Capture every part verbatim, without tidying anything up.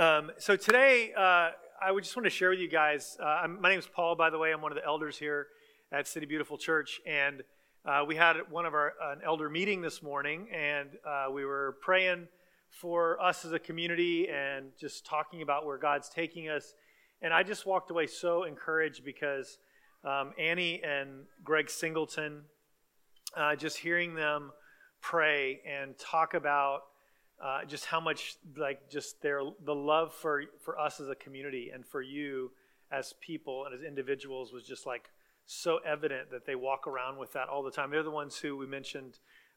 Um, so today, uh, I would just want to share with you guys, uh, I'm, my name is Paul, by the way. I'm one of the elders here at City Beautiful Church, and uh, we had one of our an elder meeting this morning, and uh, we were praying for us as a community and just talking about where God's taking us, and I just walked away so encouraged because um, Annie and Greg Singleton, uh, just hearing them pray and talk about Uh, just how much, like, just their the love for, for us as a community and for you as people and as individuals was just, like, so evident that they walk around with that all the time. They're the ones who we mentioned,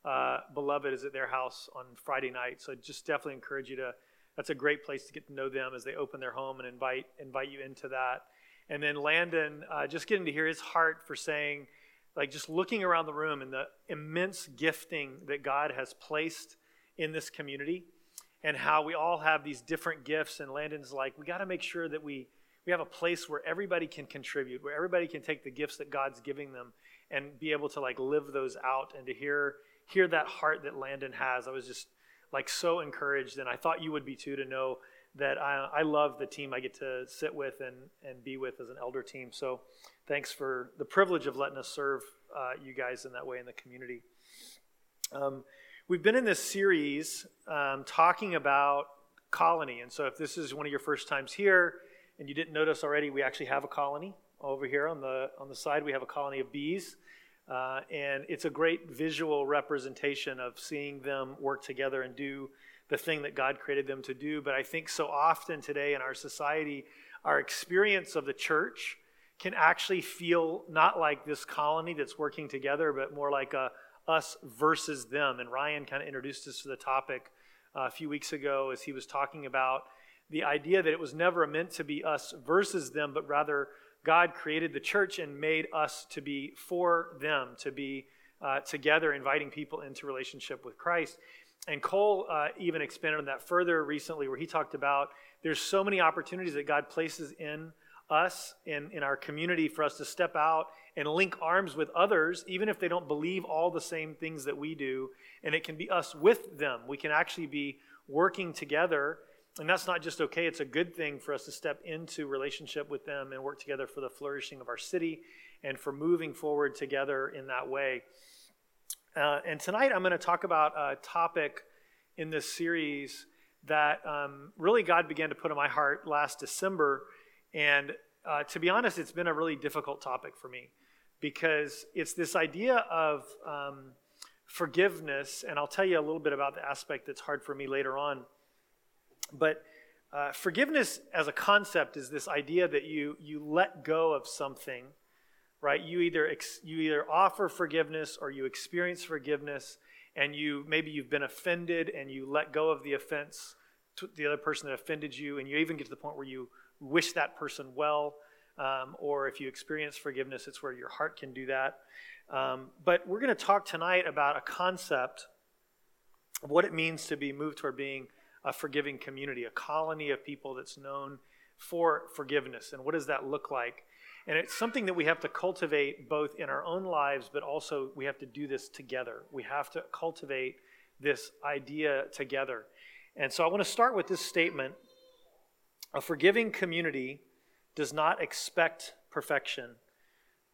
uh, Beloved is at their house on Friday night. So I just definitely encourage you to, that's a great place to get to know them as they open their home and invite invite you into that. And then Landon, uh, just getting to hear his heart for saying, like, just looking around the room and the immense gifting that God has placed in this community, and how we all have these different gifts. And Landon's like, we got to make sure that we we have a place where everybody can contribute, where everybody can take the gifts that God's giving them and be able to, like, live those out. And to hear hear that heart that Landon has, I was just, like, so encouraged, and I thought you would be too, to know that I, I love the team I get to sit with and and be with as an elder team. So thanks for the privilege of letting us serve uh, you guys in that way in the community. Um, We've been in this series um, talking about colony, and so if this is one of your first times here and you didn't notice already, we actually have a colony over here on the on the side. We have a colony of bees, uh, and it's a great visual representation of seeing them work together and do the thing that God created them to do. But I think so often today in our society, our experience of the church can actually feel not like this colony that's working together, but more like a us versus them. And Ryan kind of introduced us to the topic uh, a few weeks ago as he was talking about the idea that it was never meant to be us versus them, but rather God created the church and made us to be for them, to be uh, together, inviting people into relationship with Christ. And Cole uh, even expanded on that further recently, where he talked about there's so many opportunities that God places in us, in, in our community, for us to step out and link arms with others, even if they don't believe all the same things that we do. And it can be us with them. We can actually be working together. And that's not just okay. It's a good thing for us to step into relationship with them and work together for the flourishing of our city and for moving forward together in that way. Uh, and tonight I'm going to talk about a topic in this series that um, really God began to put in my heart last December. And uh, to be honest, it's been a really difficult topic for me, because it's this idea of um, forgiveness, and I'll tell you a little bit about the aspect that's hard for me later on. But uh, forgiveness as a concept is this idea that you you let go of something, right? You either ex- you either offer forgiveness or you experience forgiveness, and you maybe you've been offended and you let go of the offense to the other person that offended you, and you even get to the point where you wish that person well. Um, or if you experience forgiveness, it's where your heart can do that. Um, but we're going to talk tonight about a concept of what it means to be moved toward being a forgiving community, a colony of people that's known for forgiveness. And what does that look like? And it's something that we have to cultivate both in our own lives, but also we have to do this together. We have to cultivate this idea together. And so I want to start with this statement. A forgiving community does not expect perfection,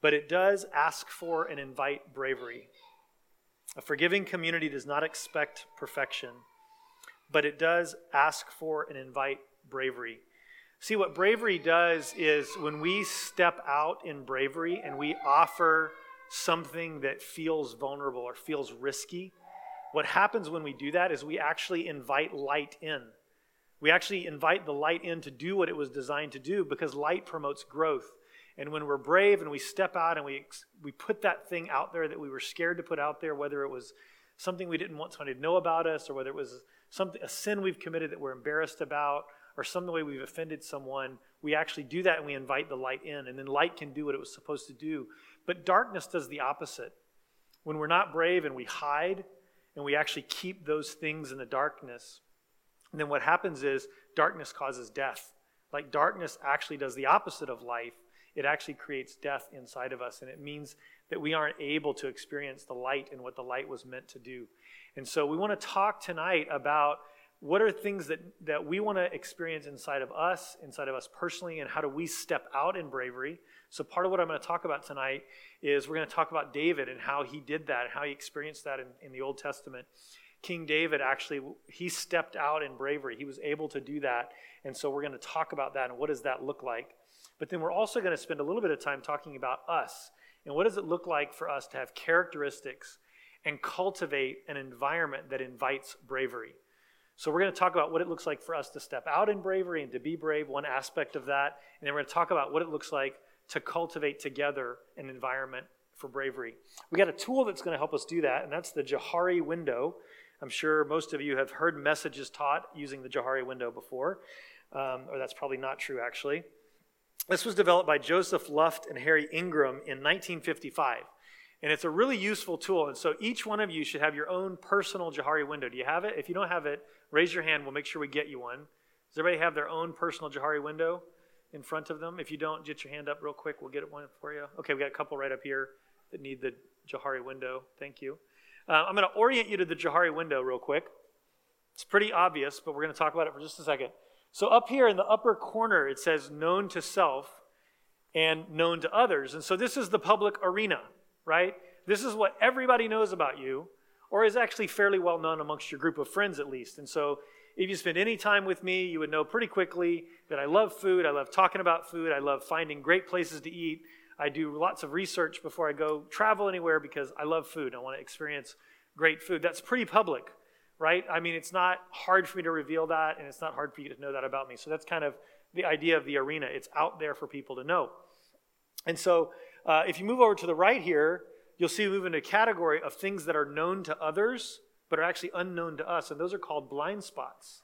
but it does ask for and invite bravery. A forgiving community does not expect perfection, but it does ask for and invite bravery. See, what bravery does is when we step out in bravery and we offer something that feels vulnerable or feels risky, what happens when we do that is we actually invite light in. We actually invite the light in to do what it was designed to do, because light promotes growth. And when we're brave and we step out and we we put that thing out there that we were scared to put out there, whether it was something we didn't want somebody to know about us, or whether it was something, a sin we've committed that we're embarrassed about, or some way we've offended someone, we actually do that and we invite the light in. And then light can do what it was supposed to do. But darkness does the opposite. When we're not brave and we hide and we actually keep those things in the darkness, and then what happens is darkness causes death. Like, darkness actually does the opposite of life. It actually creates death inside of us, and it means that we aren't able to experience the light and what the light was meant to do. And so we want to talk tonight about what are things that, that we want to experience inside of us, inside of us personally, and how do we step out in bravery? So part of what I'm going to talk about tonight is we're going to talk about David and how he did that and how he experienced that in, in the Old Testament. King David, actually, he stepped out in bravery. He was able to do that, and so we're going to talk about that and what does that look like. But then we're also going to spend a little bit of time talking about us and what does it look like for us to have characteristics and cultivate an environment that invites bravery. So we're going to talk about what it looks like for us to step out in bravery and to be brave, one aspect of that, and then we're going to talk about what it looks like to cultivate together an environment for bravery. We got a tool that's going to help us do that, and that's the Johari Window. I'm sure most of you have heard messages taught using the Johari Window before, um, or that's probably not true, actually. This was developed by Joseph Luft and Harry Ingram in nineteen fifty-five, and it's a really useful tool, and so each one of you should have your own personal Johari Window. Do you have it? If you don't have it, raise your hand. We'll make sure we get you one. Does everybody have their own personal Johari Window in front of them? If you don't, get your hand up real quick. We'll get one for you. Okay, we got a couple right up here that need the Johari Window. Thank you. Uh, I'm going to orient you to the Johari Window real quick. It's pretty obvious, but we're going to talk about it for just a second. So up here in the upper corner, it says known to self and known to others. And so this is the public arena, right? This is what everybody knows about you, or is actually fairly well known amongst your group of friends at least. And so if you spend any time with me, you would know pretty quickly that I love food. I love talking about food. I love finding great places to eat. I do lots of research before I go travel anywhere because I love food. I want to experience great food. That's pretty public, right? I mean, it's not hard for me to reveal that, and it's not hard for you to know that about me. So that's kind of the idea of the arena. It's out there for people to know. And so uh, if you move over to the right here, you'll see we move into a category of things that are known to others but are actually unknown to us, and those are called blind spots.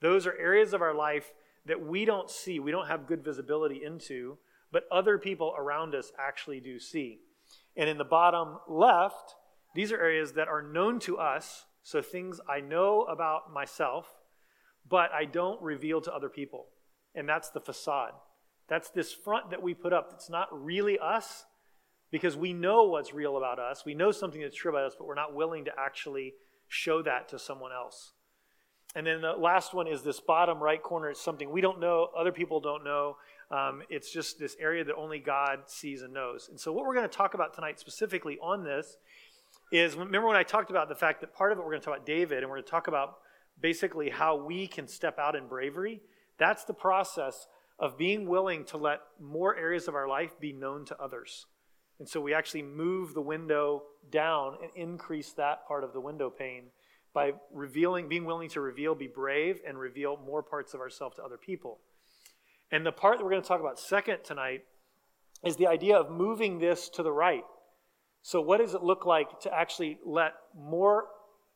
Those are areas of our life that we don't see, we don't have good visibility into, but other people around us actually do see. And in the bottom left, these are areas that are known to us, so things I know about myself, but I don't reveal to other people. And that's the facade. That's this front that we put up. It's not really us, because we know what's real about us. We know something that's true about us, but we're not willing to actually show that to someone else. And then the last one is this bottom right corner. It's something we don't know, other people don't know. Um, it's just this area that only God sees and knows. And so what we're going to talk about tonight specifically on this is, remember when I talked about the fact that part of it we're going to talk about David, and we're going to talk about basically how we can step out in bravery. That's the process of being willing to let more areas of our life be known to others. And so we actually move the window down and increase that part of the window pane by revealing, being willing to reveal, be brave, and reveal more parts of ourselves to other people. And the part that we're going to talk about second tonight is the idea of moving this to the right. So what does it look like to actually let more,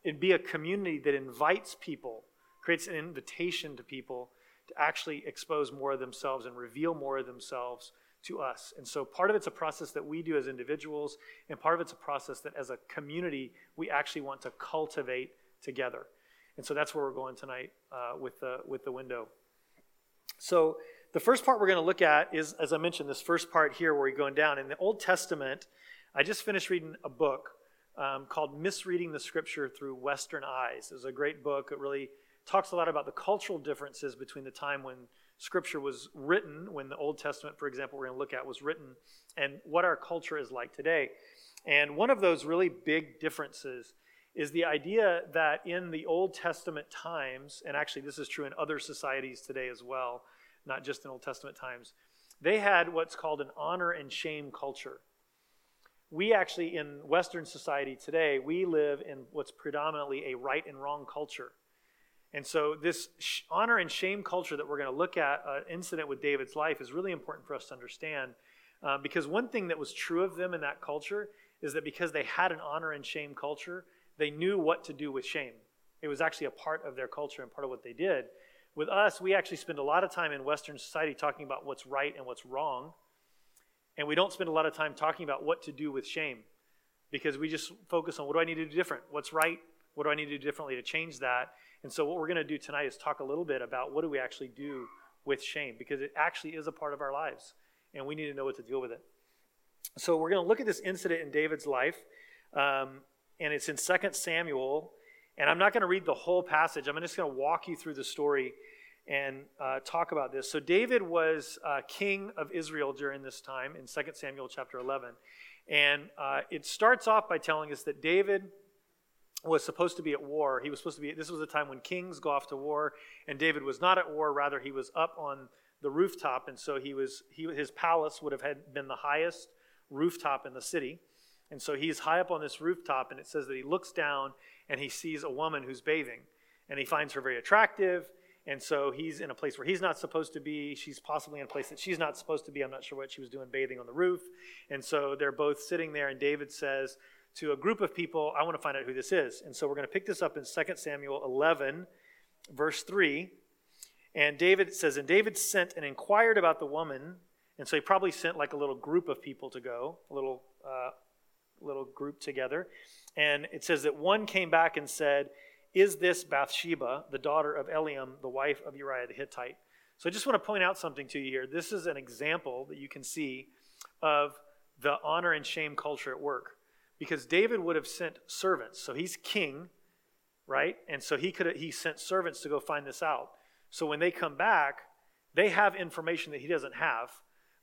it be a community that invites people, creates an invitation to people to actually expose more of themselves and reveal more of themselves to us. And so part of it's a process that we do as individuals, and part of it's a process that as a community we actually want to cultivate together. And so that's where we're going tonight uh, with the with the window. So the first part we're going to look at is, as I mentioned, this first part here where we're going down. In the Old Testament, I just finished reading a book um, called Misreading the Scripture Through Western Eyes. It was a great book. It really talks a lot about the cultural differences between the time when Scripture was written, when the Old Testament, for example, we're going to look at, was written, and what our culture is like today. And one of those really big differences is the idea that in the Old Testament times, and actually this is true in other societies today as well, not just in Old Testament times, they had what's called an honor and shame culture. We actually, in Western society today, we live in what's predominantly a right and wrong culture. And so this honor and shame culture that we're going to look at, an uh, incident with David's life, is really important for us to understand. Uh, because one thing that was true of them in that culture is that because they had an honor and shame culture, they knew what to do with shame. It was actually a part of their culture and part of what they did. With us, we actually spend a lot of time in Western society talking about what's right and what's wrong. And we don't spend a lot of time talking about what to do with shame. Because we just focus on what do I need to do different? What's right? What do I need to do differently to change that? And so what we're going to do tonight is talk a little bit about what do we actually do with shame, because it actually is a part of our lives, and we need to know what to deal with it. So we're going to look at this incident in David's life, um, and it's in Second Samuel, And I'm not going to read the whole passage. I'm just going to walk you through the story and uh, talk about this. So David was uh, king of Israel during this time in Second Samuel chapter eleven. And uh, it starts off by telling us that David was supposed to be at war. He was supposed to be, this was a time when kings go off to war, and David was not at war. Rather, he was up on the rooftop, and so he was. He, his palace would have had been the highest rooftop in the city. And so he's high up on this rooftop, and it says that he looks down and he sees a woman who's bathing, and he finds her very attractive. And so he's in a place where he's not supposed to be. She's possibly in a place that she's not supposed to be. I'm not sure what she was doing bathing on the roof. And so they're both sitting there, and David says to a group of people, I want to find out who this is. And so we're going to pick this up in Second Samuel eleven, verse three. And David says, and David sent and inquired about the woman. And so he probably sent like a little group of people to go, a little uh, little group together. And it says that one came back and said, is this Bathsheba, the daughter of Eliam, the wife of Uriah the Hittite? So I just want to point out something to you here. This is an example that you can see of the honor and shame culture at work. Because David would have sent servants. So he's king, right? And so he could he sent servants to go find this out. So when they come back, they have information that he doesn't have.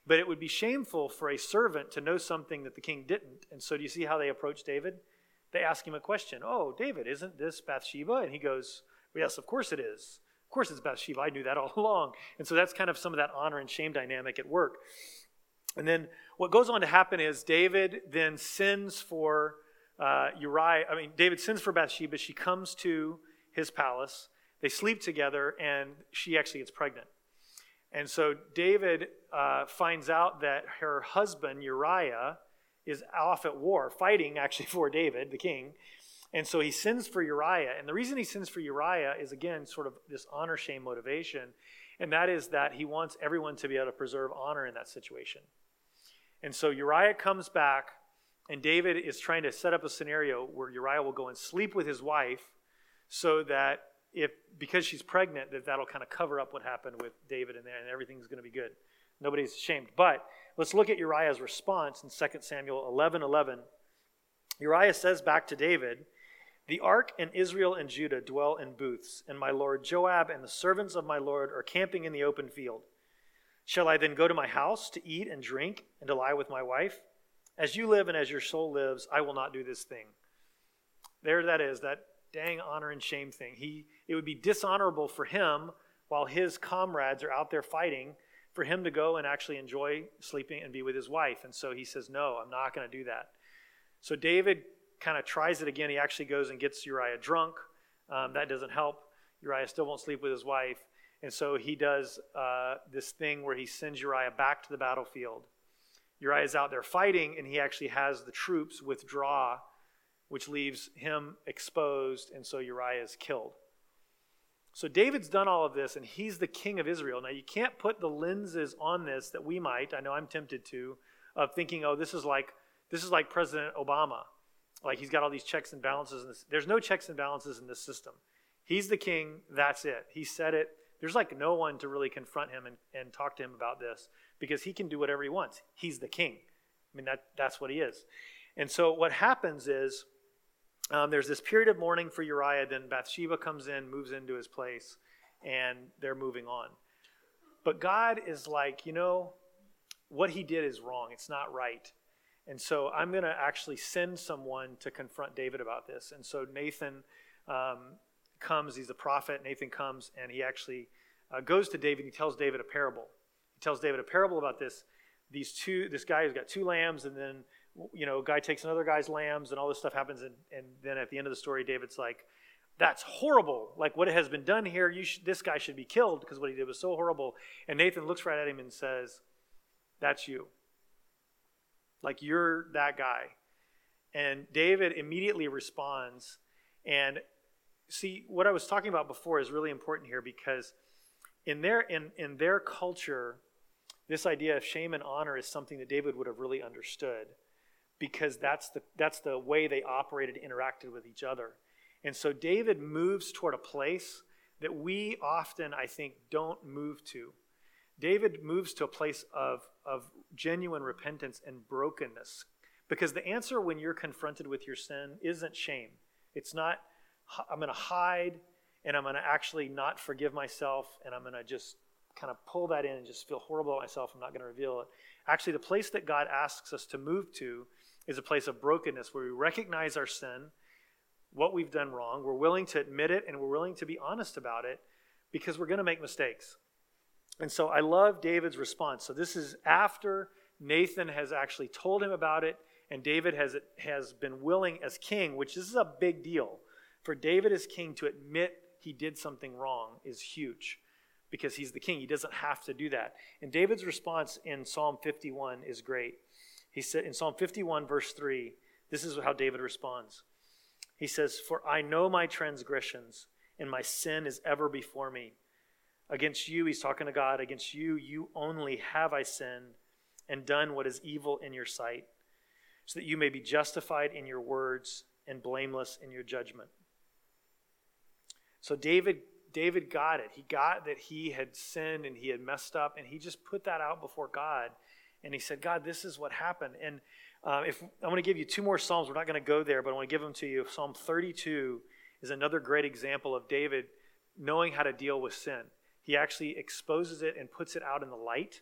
But it would be shameful for a servant to know something that the king didn't. And so do you see how they approach David? They ask him a question. Oh, David, isn't this Bathsheba? And he goes, well, yes, of course it is. Of course it's Bathsheba. I knew that all along. And so that's kind of some of that honor and shame dynamic at work. And then what goes on to happen is David then sends for uh, Uriah. I mean, David sends for Bathsheba. She comes to his palace. They sleep together, and she actually gets pregnant. And so David uh, finds out that her husband, Uriah, is off at war, fighting actually for David, the king. And so he sends for Uriah. And the reason he sends for Uriah is, again, sort of this honor-shame motivation. And that is that he wants everyone to be able to preserve honor in that situation. And so Uriah comes back, and David is trying to set up a scenario where Uriah will go and sleep with his wife so that if, because she's pregnant, that that'll kind of cover up what happened with David in there, and everything's going to be good. Nobody's ashamed. But let's look at Uriah's response in Second Samuel eleven eleven. Uriah says back to David, the ark and Israel and Judah dwell in booths, and my lord Joab and the servants of my lord are camping in the open field. Shall I then go to my house to eat and drink and to lie with my wife? As you live and as your soul lives, I will not do this thing. There that is, that dang honor and shame thing. He, it would be dishonorable for him while his comrades are out there fighting for him to go and actually enjoy sleeping and be with his wife. And so he says, no, I'm not going to do that. So David kind of tries it again. He actually goes and gets Uriah drunk. Um, that doesn't help. Uriah still won't sleep with his wife. And so he does uh, this thing where he sends Uriah back to the battlefield. Uriah is out there fighting, and he actually has the troops withdraw, which leaves him exposed, and so Uriah is killed. So David's done all of this, and he's the king of Israel. Now, you can't put the lenses on this that we might, I know I'm tempted to, of thinking, oh, this is like this is like President Obama. Like, he's got all these checks and balances. In this. There's no checks and balances in this system. He's the king. That's it. He said it. There's like no one to really confront him and, and talk to him about this, because he can do whatever he wants. He's the king. I mean, that that's what he is. And so what happens is um, there's this period of mourning for Uriah. Then Bathsheba comes in, moves into his place, and they're moving on. But God is like, you know, what he did is wrong. It's not right. And so I'm going to actually send someone to confront David about this. And so Nathan um, comes. He's a prophet. Nathan comes, and he actually uh, goes to David. He tells David a parable. He tells David a parable about this. These two, this guy who's got two lambs, and then, you know, a guy takes another guy's lambs, and all this stuff happens. And, and then at the end of the story, David's like, that's horrible. Like, what has been done here, you sh- this guy should be killed because what he did was so horrible. And Nathan looks right at him and says, that's you. Like, you're that guy. And David immediately responds. And see, what I was talking about before is really important here, because in their in, in their culture, this idea of shame and honor is something that David would have really understood, because that's the that's the way they operated, interacted with each other. And so David moves toward a place that we often, I think, don't move to. David moves to a place of, of genuine repentance and brokenness, because the answer when you're confronted with your sin isn't shame. It's not I'm going to hide, and I'm going to actually not forgive myself, and I'm going to just kind of pull that in and just feel horrible about myself. I'm not going to reveal it. Actually, the place that God asks us to move to is a place of brokenness where we recognize our sin, what we've done wrong. We're willing to admit it, and we're willing to be honest about it because we're going to make mistakes. And so I love David's response. So this is after Nathan has actually told him about it, and David has has been willing as king, which this is a big deal. For David as king to admit he did something wrong is huge because he's the king. He doesn't have to do that. And David's response in Psalm fifty-one is great. He said in Psalm fifty-one, verse three, this is how David responds. He says, "For I know my transgressions, and my sin is ever before me. Against you," he's talking to God, "against you, you only have I sinned and done what is evil in your sight, so that you may be justified in your words and blameless in your judgment." So David, David got it. He got that he had sinned and he had messed up, and he just put that out before God. And he said, "God, this is what happened." And uh, if I want to give you two more Psalms. We're not going to go there, but I want to give them to you. Psalm thirty-two is another great example of David knowing how to deal with sin. He actually exposes it and puts it out in the light.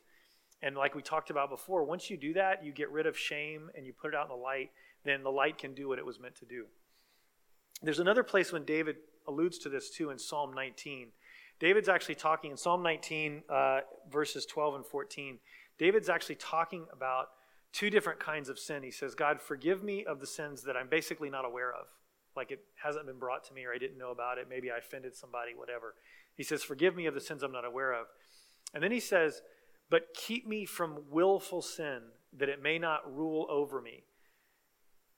And like we talked about before, once you do that, you get rid of shame and you put it out in the light, then the light can do what it was meant to do. There's another place when David alludes to this too in Psalm nineteen. David's actually talking in Psalm nineteen, uh, verses twelve and fourteen. David's actually talking about two different kinds of sin. He says, "God, forgive me of the sins that I'm basically not aware of. Like it hasn't been brought to me, or I didn't know about it. Maybe I offended somebody, whatever." He says, "Forgive me of the sins I'm not aware of." And then he says, "But keep me from willful sin, that it may not rule over me."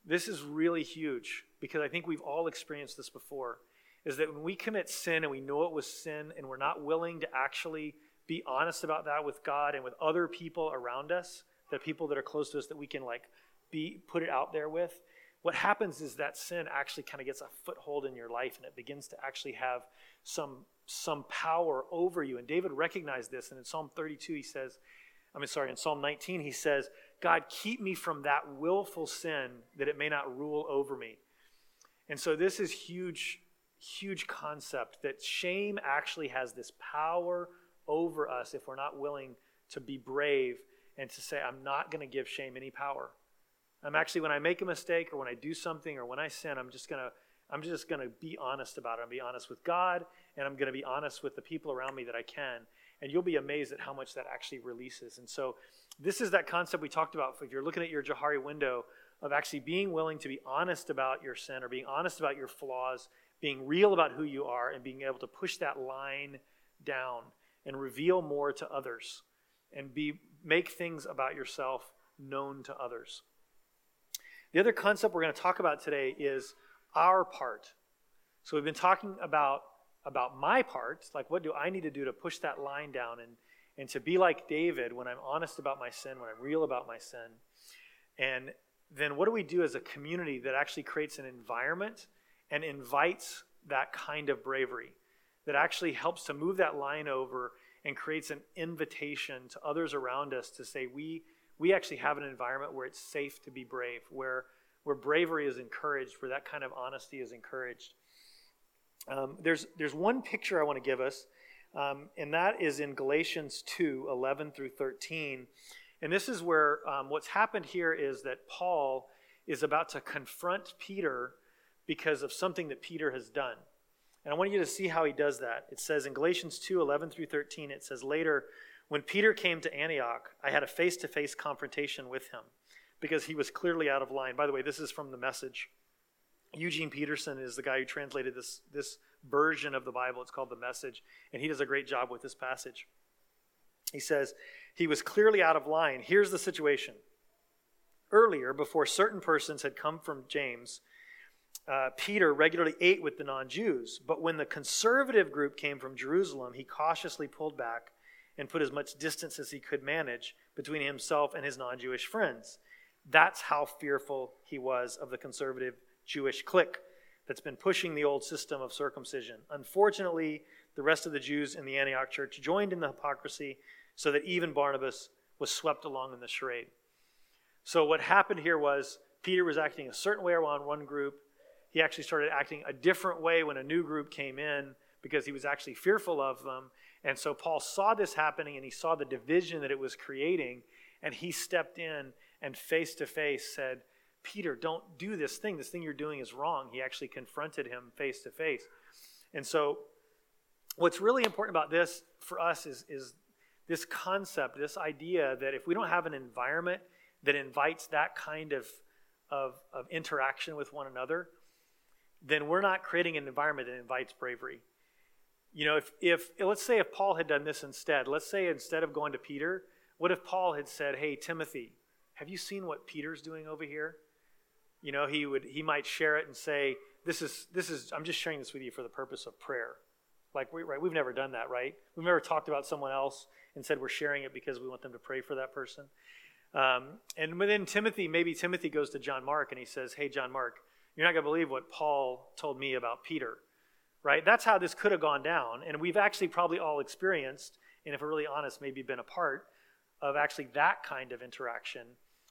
This is really huge because I think we've all experienced this before, is that when we commit sin and we know it was sin and we're not willing to actually be honest about that with God and with other people around us, the people that are close to us that we can like be put it out there with, what happens is that sin actually kind of gets a foothold in your life and it begins to actually have some some power over you. And David recognized this, and in Psalm thirty-two he says, I mean, sorry, in Psalm nineteen he says, "God, keep me from that willful sin that it may not rule over me." And so this is huge, huge concept that shame actually has this power over us if we're not willing to be brave and to say, "I'm not going to give shame any power. I'm actually, when I make a mistake or when I do something or when I sin, I'm just going to I'm just going to be honest about it. I'm going to be honest with God, and I'm going to be honest with the people around me that I can." And you'll be amazed at how much that actually releases. And so this is that concept we talked about. If you're looking at your Johari window, of actually being willing to be honest about your sin or being honest about your flaws, being real about who you are, and being able to push that line down and reveal more to others and be make things about yourself known to others. The other concept we're going to talk about today is our part. So we've been talking about, about my part, like what do I need to do to push that line down and, and to be like David when I'm honest about my sin, when I'm real about my sin. And then what do we do as a community that actually creates an environment and invites that kind of bravery, that actually helps to move that line over and creates an invitation to others around us to say, we We actually have an environment where it's safe to be brave, where where bravery is encouraged, where that kind of honesty is encouraged. Um, there's there's one picture I want to give us, um, and that is in Galatians two, eleven through thirteen. And this is where um, what's happened here is that Paul is about to confront Peter because of something that Peter has done. And I want you to see how he does that. It says in Galatians two, eleven through thirteen, it says, "Later, when Peter came to Antioch, I had a face-to-face confrontation with him because he was clearly out of line." By the way, this is from The Message. Eugene Peterson is the guy who translated this, this version of the Bible. It's called The Message, and he does a great job with this passage. He says, "He was clearly out of line. Here's the situation. Earlier, before certain persons had come from James, uh, Peter regularly ate with the non-Jews. But when the conservative group came from Jerusalem, he cautiously pulled back and put as much distance as he could manage between himself and his non-Jewish friends. That's how fearful he was of the conservative Jewish clique that's been pushing the old system of circumcision. Unfortunately, the rest of the Jews in the Antioch church joined in the hypocrisy, so that even Barnabas was swept along in the charade." So what happened here was Peter was acting a certain way around one group. he actually started acting a different way when a new group came in because he was actually fearful of them. And so Paul saw this happening, and he saw the division that it was creating, and he stepped in and face-to-face said, Peter, don't do this thing. This thing you're doing is wrong. He actually confronted him face-to-face. And so what's really important about this for us is, is this concept, this idea that if we don't have an environment that invites that kind of, of, of interaction with one another, then we're not creating an environment that invites bravery. You know, if, if let's say if Paul had done this instead, let's say instead of going to Peter, what if Paul had said, hey, Timothy, have you seen what Peter's doing over here? You know, he would he might share it and say, this is, this is I'm just sharing this with you for the purpose of prayer. Like, we, right, we've never done that, right? We've never talked about someone else and said we're sharing it because we want them to pray for that person. Um, and within Timothy, maybe Timothy goes to John Mark and he says, hey, John Mark, you're not going to believe what Paul told me about Peter, right? That's how this could have gone down. And we've actually probably all experienced, and if we're really honest, maybe been a part of actually that kind of interaction,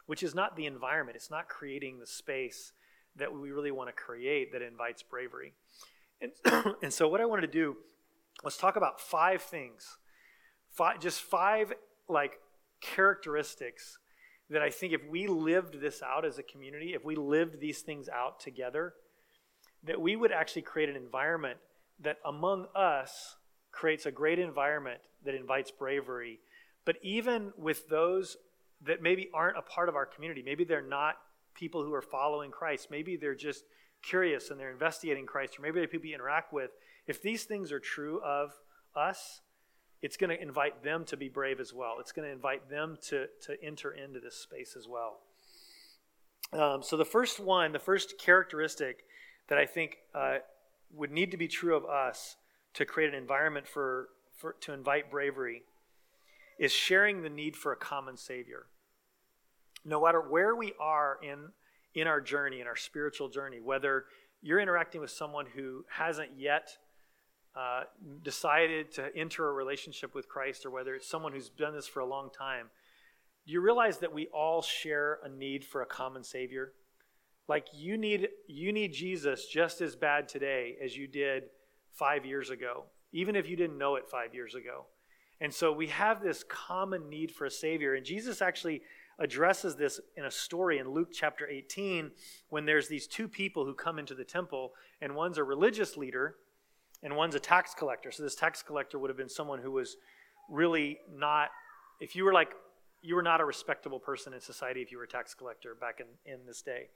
which is not the environment. It's not creating the space that we really want to create that invites bravery. And, and so what I wanted to do was talk about five things, five, just five like characteristics that I think if we lived this out as a community, if we lived these things out together, that we would actually create an environment that among us creates a great environment that invites bravery. But even with those that maybe aren't a part of our community, maybe they're not people who are following Christ, maybe they're just curious and they're investigating Christ, or maybe they're people you interact with, if these things are true of us, it's going to invite them to be brave as well. It's going to invite them to, to enter into this space as well. Um, so the first one, the first characteristic that I think uh, would need to be true of us to create an environment for, for to invite bravery is sharing the need for a common Savior. No matter where we are in, in our journey, in our spiritual journey, whether you're interacting with someone who hasn't yet uh, decided to enter a relationship with Christ, or whether it's someone who's done this for a long time, do you realize that we all share a need for a common Savior? Like you need you need Jesus just as bad today as you did five years ago, even if you didn't know it five years ago. And so we have this common need for a Savior. And Jesus actually addresses this in a story in Luke chapter eighteen when there's these two people who come into the temple, and one's a religious leader and one's a tax collector. So this tax collector would have been someone who was really not, if you were like, you were not a respectable person in society if you were a tax collector back in, in this day.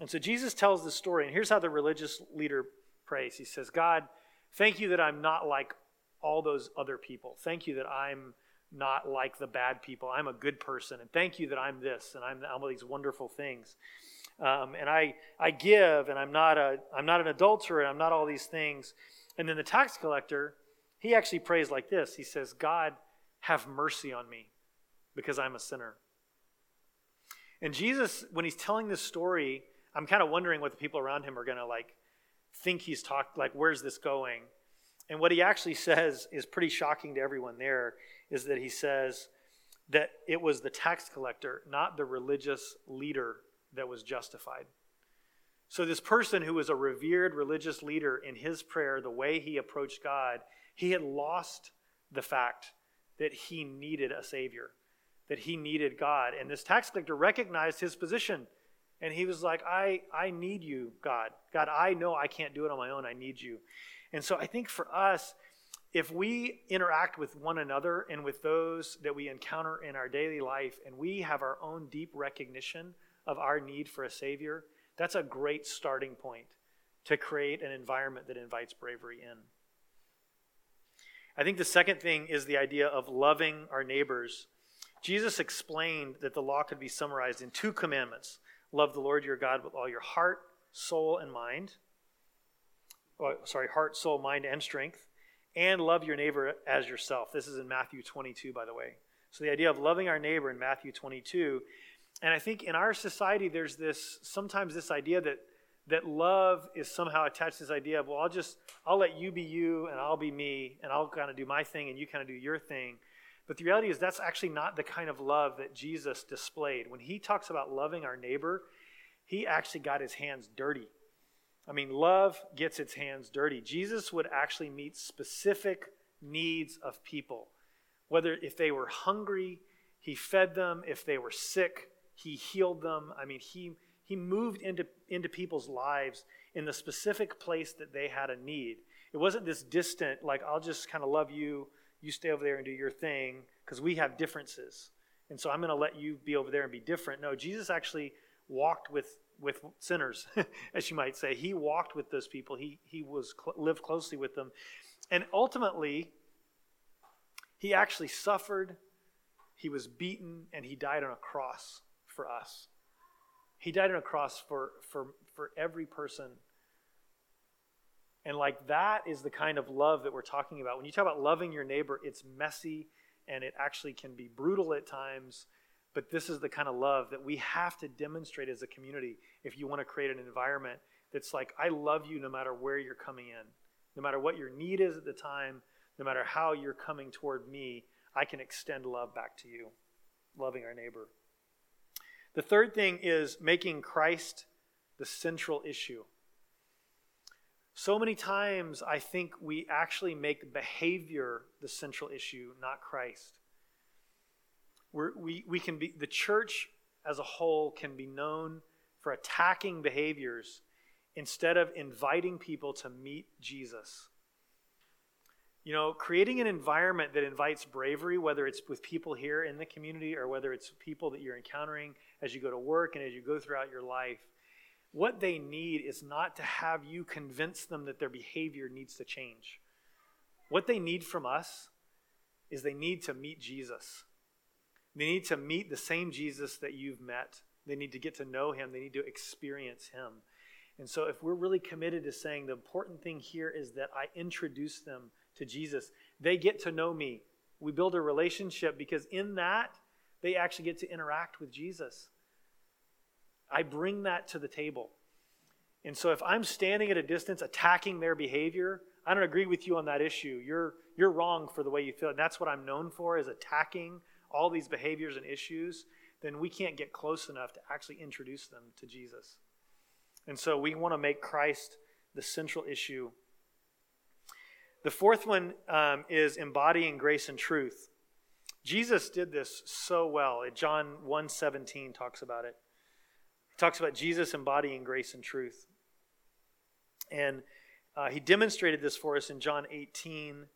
And so Jesus tells this story, and here's how the religious leader prays. He says, God, thank you that I'm not like all those other people. Thank you that I'm not like the bad people. I'm a good person. And thank you that I'm this and I'm all these wonderful things. Um, and I I give, and I'm not a I'm not an adulterer, and I'm not all these things. And then the tax collector, he actually prays like this. He says, God, have mercy on me because I'm a sinner. And Jesus, when he's telling this story, I'm kind of wondering what the people around him are going to like think he's talking, like, where's this going? And what he actually says is pretty shocking to everyone there, is that he says that it was the tax collector, not the religious leader, that was justified. So this person who was a revered religious leader, in his prayer, the way he approached God, he had lost the fact that he needed a Savior, that he needed God. And this tax collector recognized his position, and he was like, I, I need you, God. God, I know I can't do it on my own. I need you. And so I think for us, if we interact with one another and with those that we encounter in our daily life, and we have our own deep recognition of our need for a Savior, that's a great starting point to create an environment that invites bravery in. I think the second thing is the idea of loving our neighbors. Jesus explained that the law could be summarized in two commandments. Love the Lord your God with all your heart, soul, and mind. Oh, sorry, heart, soul, mind, and strength, and love your neighbor as yourself. This is in Matthew twenty-two, by the way. So the idea of loving our neighbor in Matthew twenty-two, and I think in our society there's this, sometimes this idea that that love is somehow attached to this idea of, well, I'll just, I'll let you be you, and I'll be me, and I'll kind of do my thing, and you kind of do your thing. But the reality is that's actually not the kind of love that Jesus displayed. When he talks about loving our neighbor, he actually got his hands dirty. I mean, love gets its hands dirty. Jesus would actually meet specific needs of people. Whether if they were hungry, he fed them. If they were sick, he healed them. I mean, he he moved into, into people's lives in the specific place that they had a need. It wasn't this distant, like, I'll just kind of love you, you stay over there and do your thing, because we have differences. And so I'm going to let you be over there and be different. No, Jesus actually walked with with sinners, as you might say. He walked with those people. He he was cl- lived closely with them. And ultimately, he actually suffered, he was beaten, and he died on a cross for us. He died on a cross for for for every person. And like that is the kind of love that we're talking about. When you talk about loving your neighbor, it's messy and it actually can be brutal at times. But this is the kind of love that we have to demonstrate as a community if you want to create an environment that's like, I love you no matter where you're coming in. No matter what your need is at the time, no matter how you're coming toward me, I can extend love back to you, loving our neighbor. The third thing is making Christ the central issue. So many times I think we actually make behavior the central issue, not Christ. We're, we we can be, the church as a whole can be known for attacking behaviors instead of inviting people to meet Jesus. You know, creating an environment that invites bravery, whether it's with people here in the community or whether it's people that you're encountering as you go to work and as you go throughout your life, what they need is not to have you convince them that their behavior needs to change. What they need from us is they need to meet Jesus. They need to meet the same Jesus that you've met. They need to get to know him. They need to experience him. And so if we're really committed to saying the important thing here is that I introduce them to Jesus, they get to know me. We build a relationship because in that, they actually get to interact with Jesus. I bring that to the table. And so if I'm standing at a distance attacking their behavior, I don't agree with you on that issue. You're you're wrong for the way you feel. And that's what I'm known for, is attacking all these behaviors and issues, then we can't get close enough to actually introduce them to Jesus. And so we want to make Christ the central issue. The fourth one um, is embodying grace and truth. Jesus did this so well. John one seventeen talks about it. He talks about Jesus embodying grace and truth. And uh, he demonstrated this for us in John eighteen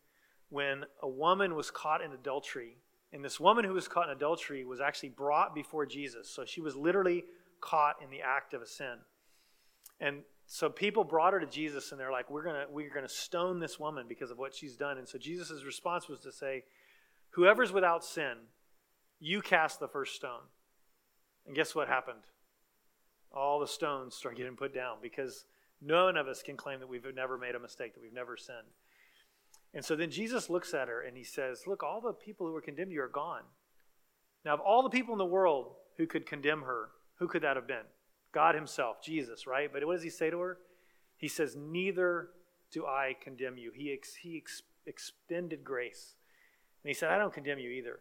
when a woman was caught in adultery. And this woman who was caught in adultery was actually brought before Jesus. So she was literally caught in the act of a sin. And so people brought her to Jesus and they're like, we're going to we're going to stone this woman because of what she's done. And so Jesus' response was to say, whoever's without sin, you cast the first stone. And guess what happened? All the stones start getting put down because none of us can claim that we've never made a mistake, that we've never sinned. And so then Jesus looks at her and he says, look, all the people who were condemned you are gone. Now, of all the people in the world who could condemn her, who could that have been? God himself, Jesus, right? But what does he say to her? He says, neither do I condemn you. He, ex- he ex- extended grace. And he said, I don't condemn you either.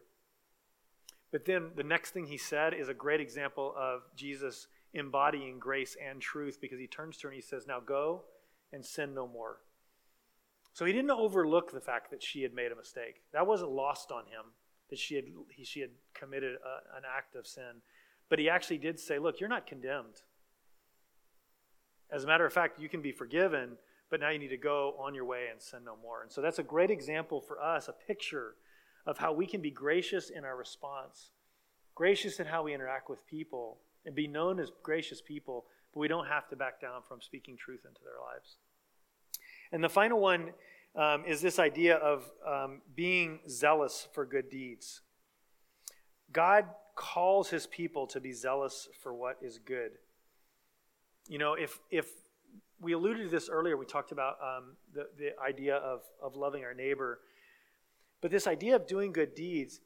But then the next thing he said is a great example of Jesus embodying grace and truth, because he turns to her and he says, now go and sin no more. So he didn't overlook the fact that she had made a mistake. That wasn't lost on him, that she had he, she had committed a, an act of sin. But he actually did say, look, you're not condemned. As a matter of fact, you can be forgiven, but now you need to go on your way and sin no more. And so that's a great example for us, a picture of how we can be gracious in our response, gracious in how we interact with people, and be known as gracious people, but we don't have to back down from speaking truth into their lives. And the final one um, is this idea of um, being zealous for good deeds. God calls his people to be zealous for what is good. You know, if if we alluded to this earlier, we talked about um, the, the idea of, of loving our neighbor. But this idea of doing good deeds,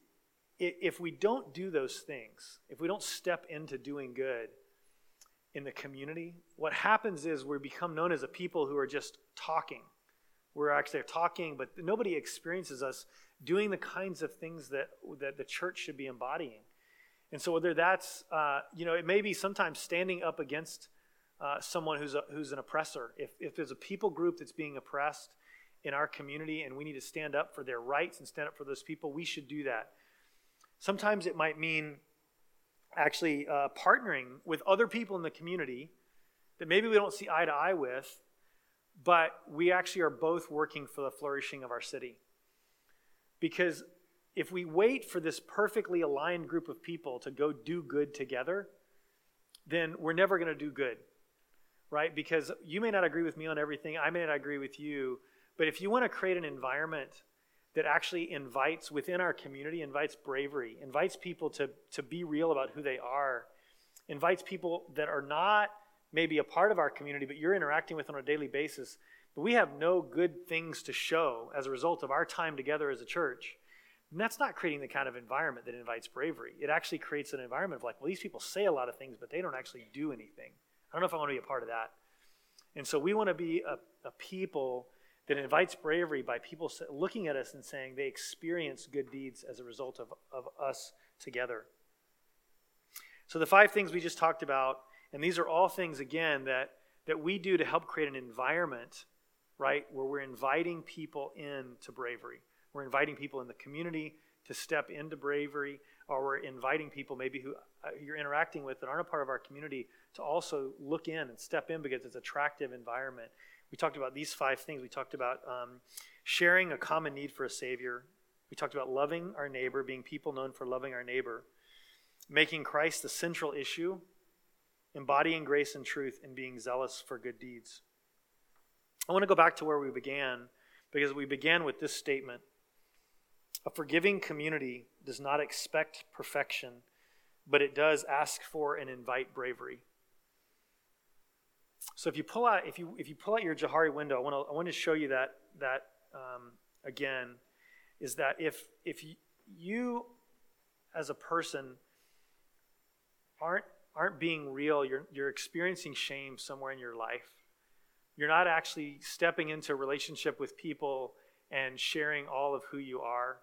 if we don't do those things, if we don't step into doing good in the community, what happens is we become known as a people who are just talking. We're actually talking, but nobody experiences us doing the kinds of things that, that the church should be embodying. And so whether that's, uh, you know, it may be sometimes standing up against uh, someone who's a, who's an oppressor. If if there's a people group that's being oppressed in our community and we need to stand up for their rights and stand up for those people, we should do that. Sometimes it might mean actually uh, partnering with other people in the community that maybe we don't see eye to eye with, but we actually are both working for the flourishing of our city. Because if we wait for this perfectly aligned group of people to go do good together, then we're never going to do good, right? Because you may not agree with me on everything, I may not agree with you, but if you want to create an environment that actually invites within our community, invites bravery, invites people to, to be real about who they are, invites people that are not maybe a part of our community, but you're interacting with on a daily basis, but we have no good things to show as a result of our time together as a church, and that's not creating the kind of environment that invites bravery. It actually creates an environment of like, well, these people say a lot of things, but they don't actually do anything. I don't know if I want to be a part of that. And so we want to be a, a people that invites bravery by people looking at us and saying they experience good deeds as a result of, of us together. So the five things we just talked about, and these are all things, again, that, that we do to help create an environment, right, where we're inviting people into bravery. We're inviting people in the community to step into bravery, or we're inviting people maybe who you're interacting with that aren't a part of our community to also look in and step in because it's an attractive environment. We talked about these five things. We talked about um, sharing a common need for a Savior. We talked about loving our neighbor, being people known for loving our neighbor, making Christ the central issue, embodying grace and truth, and being zealous for good deeds. I want to go back to where we began, because we began with this statement. A forgiving community does not expect perfection, but it does ask for and invite bravery. So if you pull out, if you if you pull out your Johari window, I want to I want to show you that that um, again, is that if if you, you as a person aren't aren't being real, you're you're experiencing shame somewhere in your life. You're not actually stepping into a relationship with people and sharing all of who you are,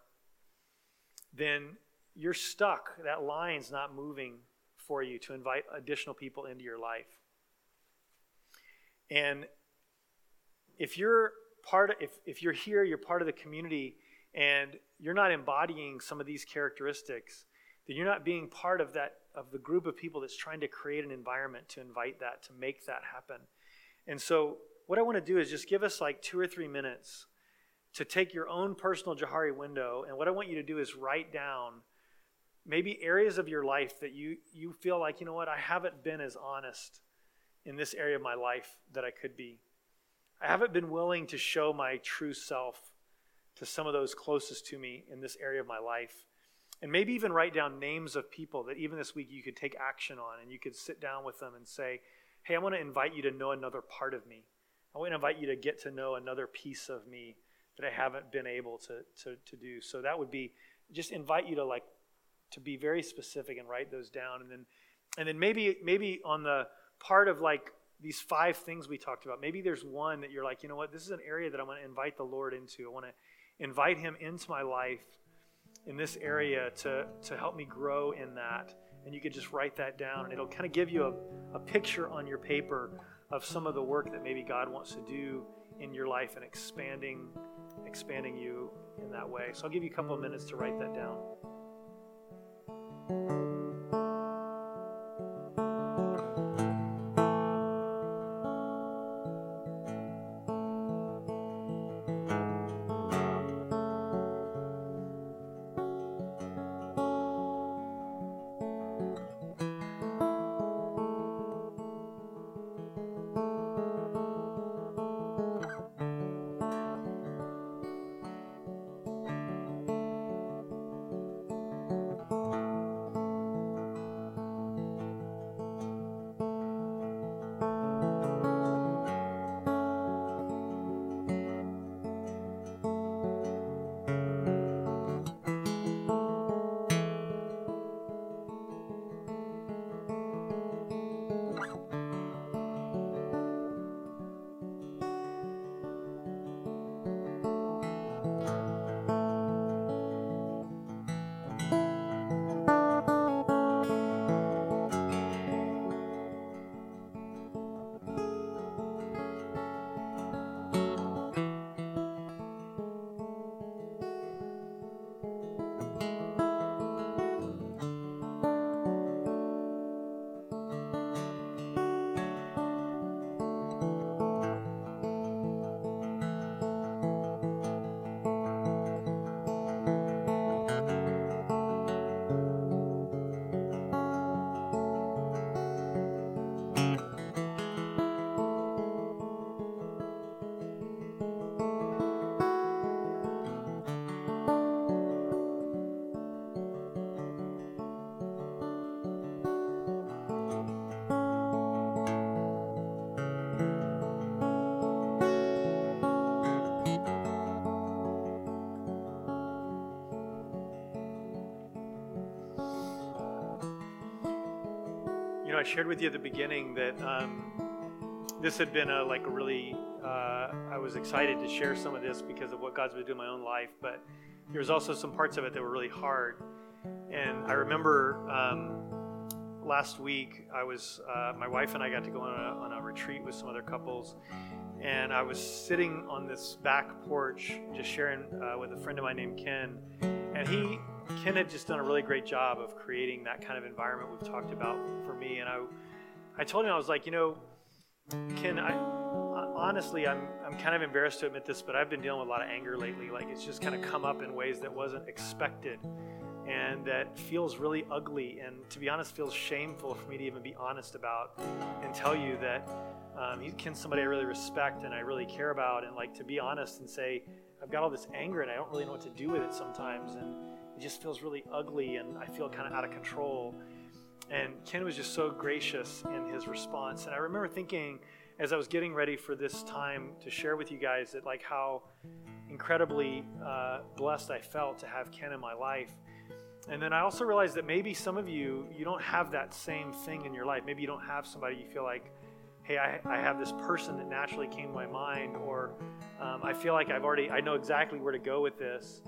then you're stuck. That line's not moving for you to invite additional people into your life. And if you're part of, if, if you're here, you're part of the community, and you're not embodying some of these characteristics, then you're not being part of that, of the group of people that's trying to create an environment to invite that, to make that happen. And so what I want to do is just give us like two or three minutes to take your own personal Johari window, and what I want you to do is write down maybe areas of your life that you you feel like, you know what, I haven't been as honest in this area of my life that I could be. I haven't been willing to show my true self to some of those closest to me in this area of my life. And maybe even write down names of people that even this week you could take action on, and you could sit down with them and say, hey, I want to invite you to know another part of me. I want to invite you to get to know another piece of me that I haven't been able to, to to do. So that would be, just invite you to like to be very specific and write those down. And then and then maybe maybe on the part of like these five things we talked about, maybe there's one that you're like, you know what, this is an area that I want to invite the Lord into. I want to invite him into my life in this area to, to help me grow in that. And you could just write that down, and it'll kind of give you a, a picture on your paper of some of the work that maybe God wants to do in your life and expanding expanding you in that way. So I'll give you a couple of minutes to write that down. I shared with you at the beginning that um, this had been a like really, uh, I was excited to share some of this because of what God's been doing in my own life, but there was also some parts of it that were really hard. And I remember um, last week, I was, uh, my wife and I got to go on a, on a retreat with some other couples, and I was sitting on this back porch just sharing uh, with a friend of mine named Ken, and he Ken had just done a really great job of creating that kind of environment we've talked about for me. And I I told him, I was like, you know, Ken, I, honestly, I'm I'm kind of embarrassed to admit this, but I've been dealing with a lot of anger lately. Like, it's just kind of come up in ways that wasn't expected and that feels really ugly and, to be honest, feels shameful for me to even be honest about and tell you that um, Ken's somebody I really respect and I really care about. And, like, to be honest and say, I've got all this anger and I don't really know what to do with it sometimes. And it just feels really ugly and I feel kind of out of control. And Ken was just so gracious in his response. And I remember thinking as I was getting ready for this time to share with you guys that like how incredibly uh, blessed I felt to have Ken in my life. And then I also realized that maybe some of you, you don't have that same thing in your life. Maybe you don't have somebody you feel like, hey, I, I have this person that naturally came to my mind, or um, I feel like I've already, I know exactly where to go with this.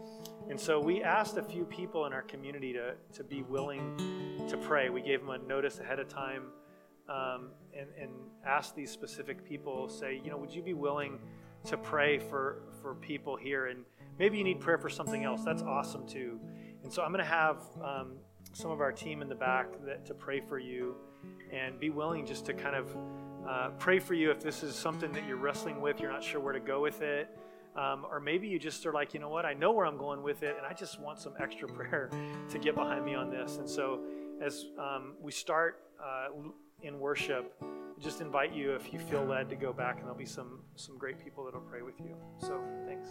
And so we asked a few people in our community to, to be willing to pray. We gave them a notice ahead of time um, and, and asked these specific people, say, you know, would you be willing to pray for, for people here? And maybe you need prayer for something else. That's awesome too. And so I'm going to have um, some of our team in the back that, to pray for you and be willing just to kind of uh, pray for you if this is something that you're wrestling with, you're not sure where to go with it. Um, or maybe you just are like, you know what, I know where I'm going with it, and I just want some extra prayer to get behind me on this. And so as um, we start uh, in worship, just invite you if you feel led to go back, and there'll be some, some great people that'll pray with you. So thanks.